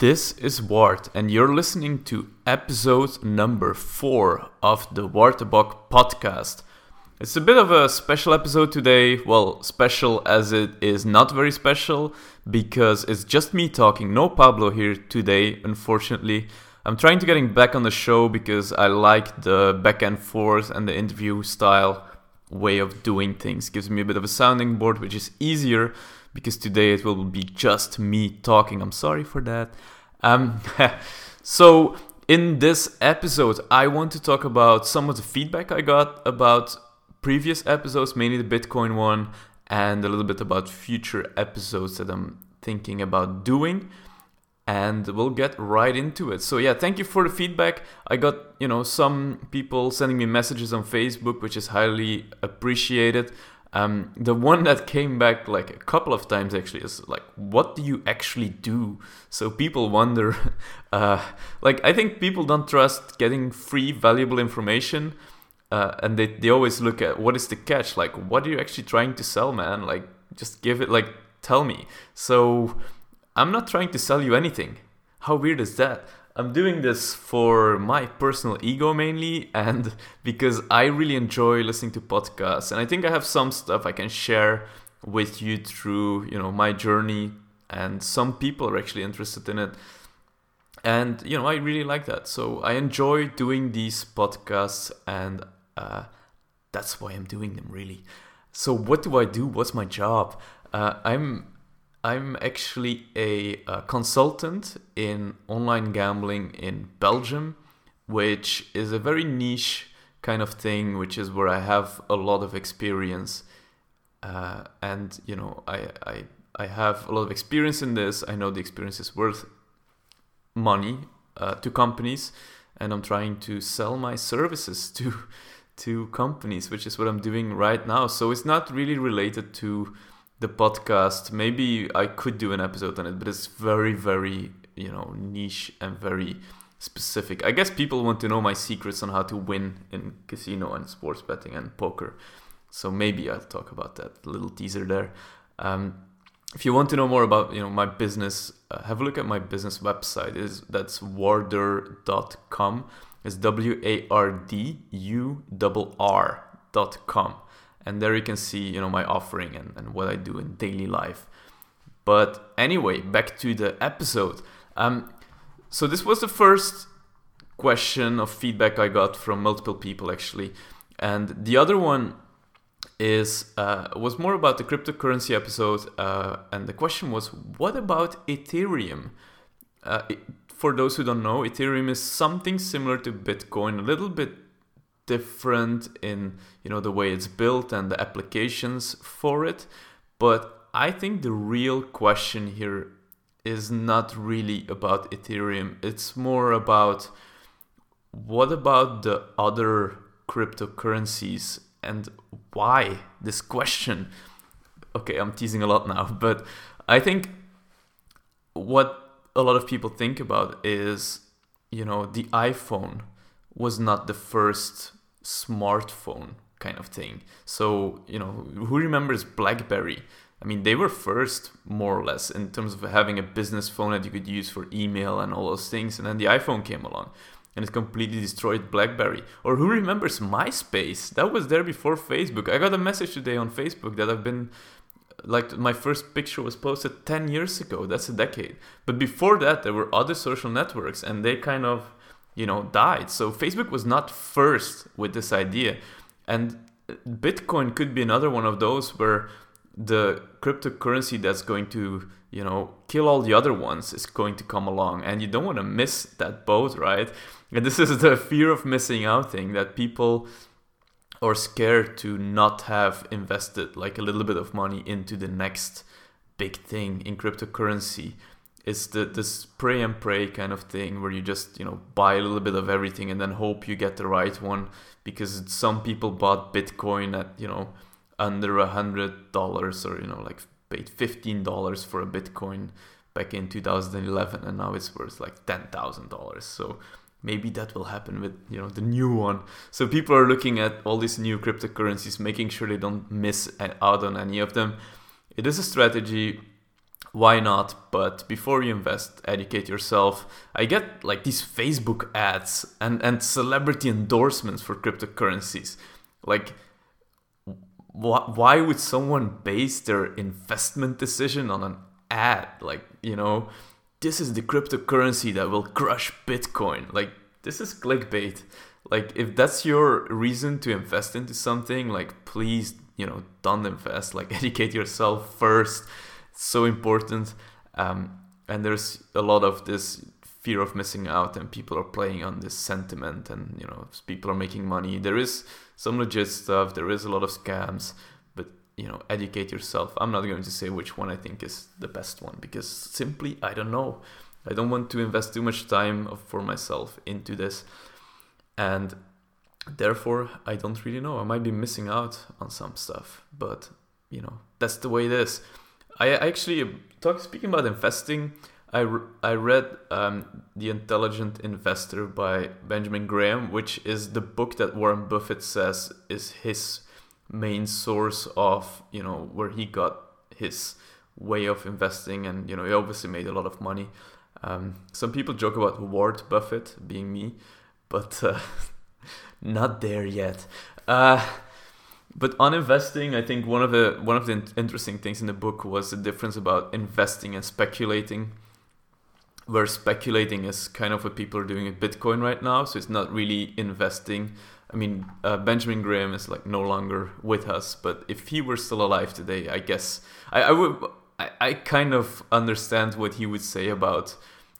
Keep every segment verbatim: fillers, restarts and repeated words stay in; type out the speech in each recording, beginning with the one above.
This is Ward, and you're listening to episode number four of the Wartabock podcast. It's a bit of a special episode today, well, special as it is not very special, because it's just me talking, no Pablo here today, unfortunately. I'm trying to get him back on the show because I like the back and forth and the interview style way of doing things. Gives me a bit of a sounding board, which is easier, because today it will be just me talking. I'm sorry for that. Um, so in this episode, I want to talk about some of the feedback I got about previous episodes, mainly the Bitcoin one, and a little bit about future episodes that I'm thinking about doing. And we'll get right into it. So yeah, thank you for the feedback. I got, you know, some people sending me messages on Facebook, which is highly appreciated. Um, the one that came back like a couple of times actually is like, what do you actually do? So people wonder, uh, like I think people don't trust getting free valuable information uh, and they, they always look at what is the catch? Like, what are you actually trying to sell, man? Like, just give it, like, tell me. So I'm not trying to sell you anything. How weird is that? I'm doing this for my personal ego mainly, and because I really enjoy listening to podcasts, and I think I have some stuff I can share with you through, you know, my journey, and some people are actually interested in it, and, you know, I really like that, so I enjoy doing these podcasts, and uh, that's why I'm doing them, really. So what do I do? What's my job? Uh, I'm... I'm actually a, a consultant in online gambling in Belgium, which is a very niche kind of thing, which is where I have a lot of experience. Uh, and, you know, I, I I have a lot of experience in this. I know the experience is worth money uh, to companies, and I'm trying to sell my services to, to companies, which is what I'm doing right now. So it's not really related to the podcast. Maybe I could do an episode on it, but it's very, very, you know, niche and very specific. I guess people want to know my secrets on how to win in casino and sports betting and poker. So maybe I'll talk about that, little teaser there. Um, if you want to know more about, you know, my business, uh, have a look at my business website. Is that's warder dot com. It's W A R D U R R dot com. And there you can see, you know, my offering and, and what I do in daily life. But anyway, back to the episode. Um, so this was the first question of feedback I got from multiple people, actually. And the other one is uh, was more about the cryptocurrency episode. Uh, and the question was, what about Ethereum? Uh, it, for those who don't know, Ethereum is something similar to Bitcoin, a little bit different in, you know, the way it's built and the applications for it, but I think the real question here is not really about Ethereum. It's more about what about the other cryptocurrencies and why this question. Okay, I'm teasing a lot now, but I think what a lot of people think about is, you know, the iPhone was not the first smartphone kind of thing. So, you know, who remembers BlackBerry? I mean, they were first, more or less, in terms of having a business phone that you could use for email and all those things. And then the iPhone came along and it completely destroyed BlackBerry. Or who remembers MySpace? That was there before Facebook. I got a message today on Facebook that I've been, like, my first picture was posted ten years ago. That's a decade. But before that, there were other social networks and they kind of, you know, died. So Facebook was not first with this idea. And Bitcoin could be another one of those where the cryptocurrency that's going to, you know, kill all the other ones is going to come along. And you don't want to miss that boat, right? And this is the fear of missing out thing that people are scared to not have invested like a little bit of money into the next big thing in cryptocurrency. It's the this pray and pray kind of thing where you just, you know, buy a little bit of everything and then hope you get the right one, because some people bought Bitcoin at, you know, under a hundred dollars or, you know, like paid fifteen dollars for a Bitcoin back in two thousand eleven, and now it's worth like ten thousand dollars. So maybe that will happen with, you know, the new one. So people are looking at all these new cryptocurrencies, making sure they don't miss out on any of them. It is a strategy. why not? But before you invest, educate yourself. I get like these Facebook ads and, and celebrity endorsements for cryptocurrencies. Like, wh- why would someone base their investment decision on an ad? Like, you know, this is the cryptocurrency that will crush Bitcoin. Like, this is clickbait. Like, if that's your reason to invest into something, like, please, you know, don't invest. Like, educate yourself first. It's so important. Um, and there's a lot of this fear of missing out, and people are playing on this sentiment, and, you know, people are making money. There is some legit stuff. There is a lot of scams. But, you know, educate yourself. I'm not going to say which one I think is the best one, because simply, I don't know. I don't want to invest too much time for myself into this. And therefore, I don't really know. I might be missing out on some stuff, but, you know, that's the way it is. I actually, talk, speaking about investing, I, re- I read um, The Intelligent Investor by Benjamin Graham, which is the book that Warren Buffett says is his main source of, you know, where he got his way of investing. And, you know, he obviously made a lot of money. Um, some people joke about Ward Buffett being me, but uh, not there yet. Uh, but on investing, I think one of the one of the interesting things in the book was the difference about investing and speculating, where speculating is kind of what people are doing in Bitcoin right now, so it's not really investing. I mean, uh, Benjamin Graham is like no longer with us, but if he were still alive today, I guess I, I would I, I kind of understand what he would say about,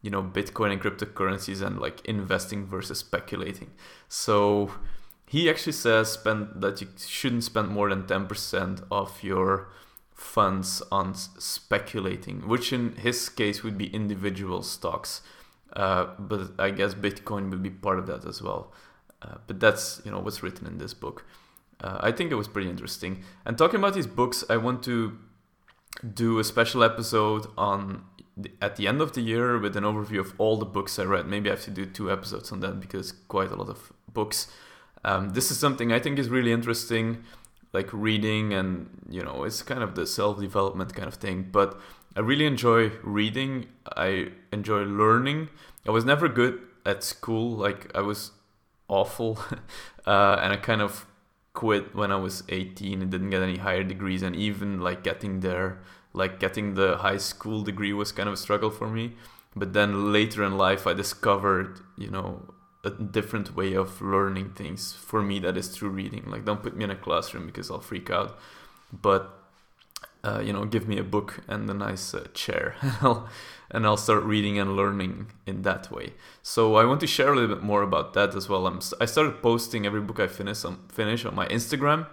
you know, Bitcoin and cryptocurrencies and like investing versus speculating. So he actually says spend that you shouldn't spend more than ten percent of your funds on speculating, which in his case would be individual stocks. Uh, but I guess Bitcoin would be part of that as well. Uh, but that's, you know, what's written in this book. Uh, I think it was pretty interesting. And talking about these books, I want to do a special episode on at the end of the year with an overview of all the books I read. Maybe I have to do two episodes on that because quite a lot of books. Um, this is something I think is really interesting, like reading, and, you know, it's kind of the self-development kind of thing. But I really enjoy reading. I enjoy learning. I was never good at school. Like, I was awful. uh, and I kind of quit when I was eighteen and didn't get any higher degrees. And even like getting there, like getting the high school degree was kind of a struggle for me. But then later in life, I discovered, you know, a different way of learning things. For me, that is through reading. Like, don't put me in a classroom because I'll freak out. But, uh, you know, give me a book and a nice uh, chair. And I'll start reading and learning in that way. So I want to share a little bit more about that as well. I'm, I started posting every book I finish on, finish on my Instagram,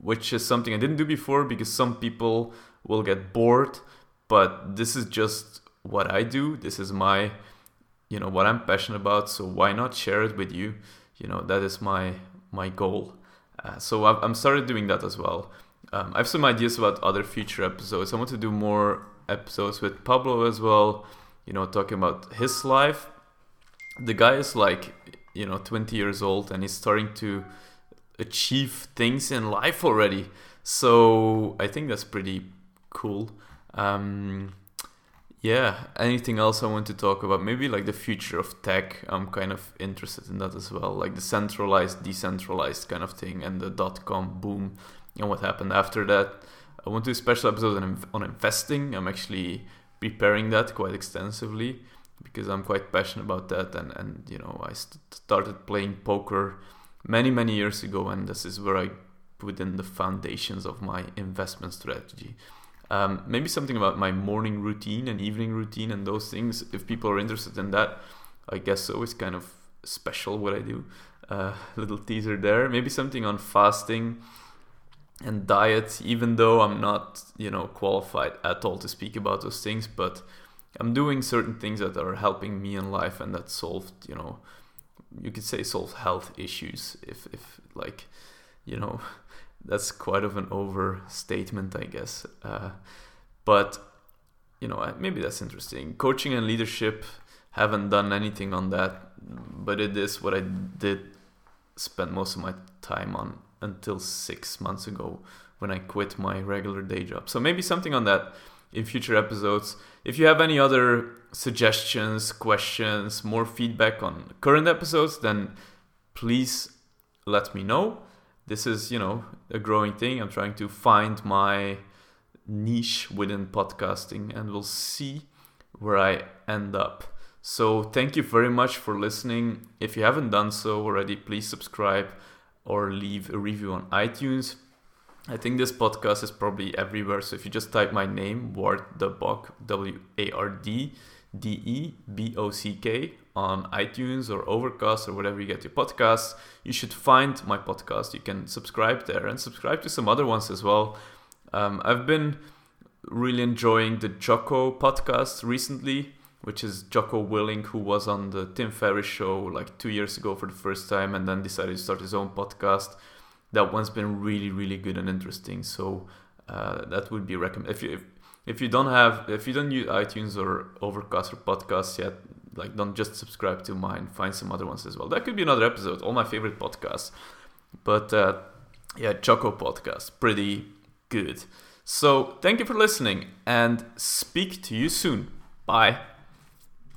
which is something I didn't do before because some people will get bored, but this is just what I do. This is my, you know, what I'm passionate about. So why not share it with you? You know, that is my my goal. Uh, so I've, I'm started doing that as well. Um, I have some ideas about other future episodes. I want to do more episodes with Pablo as well. You know, talking about his life. The guy is like, you know, twenty years old and he's starting to achieve things in life already. So I think that's pretty cool. Um, yeah, anything else I want to talk about? Maybe like the future of tech. I'm kind of interested in that as well. Like the centralized, decentralized kind of thing and the dot-com boom and what happened after that. I want to do a special episode on, on investing. I'm actually preparing that quite extensively because I'm quite passionate about that. And, and you know, I st- started playing poker many, many years ago, and this is where I put in the foundations of my investment strategy. Um, maybe something about my morning routine and evening routine and those things. If people are interested in that, I guess so. It's kind of special what I do. Uh, little teaser there. Maybe something on fasting and diet, even though I'm not, you know, qualified at all to speak about those things, but I'm doing certain things that are helping me in life and that solved, you know, you could say solve health issues if, if like, you know, that's quite of an overstatement, I guess. Uh, but, you know, maybe that's interesting. Coaching and leadership, haven't done anything on that, but it is what I did spend most of my time on until six months ago when I quit my regular day job. So maybe something on that. in future episodes. If you have any other suggestions, questions, more feedback on current episodes, then please let me know. This is, you know, a growing thing. I'm trying to find my niche within podcasting, and we'll see where I end up. So thank you very much for listening. If you haven't done so already, please subscribe or leave a review on iTunes. I think this podcast is probably everywhere. So if you just type my name, Ward DeBock, W A R D D E B O C K, on iTunes or Overcast or whatever you get your podcasts, you should find my podcast. You can subscribe there and subscribe to some other ones as well. Um, I've been really enjoying the Jocko podcast recently, which is Jocko Willink, who was on the Tim Ferriss show like two years ago for the first time and then decided to start his own podcast. That one's been really, really good and interesting. So uh, that would be recommended. If you if, if you don't have if you don't use iTunes or Overcast or podcasts yet, like don't just subscribe to mine. Find some other ones as well. That could be another episode. All my favorite podcasts. But uh, yeah, Jocko podcast, pretty good. So thank you for listening, and speak to you soon. Bye.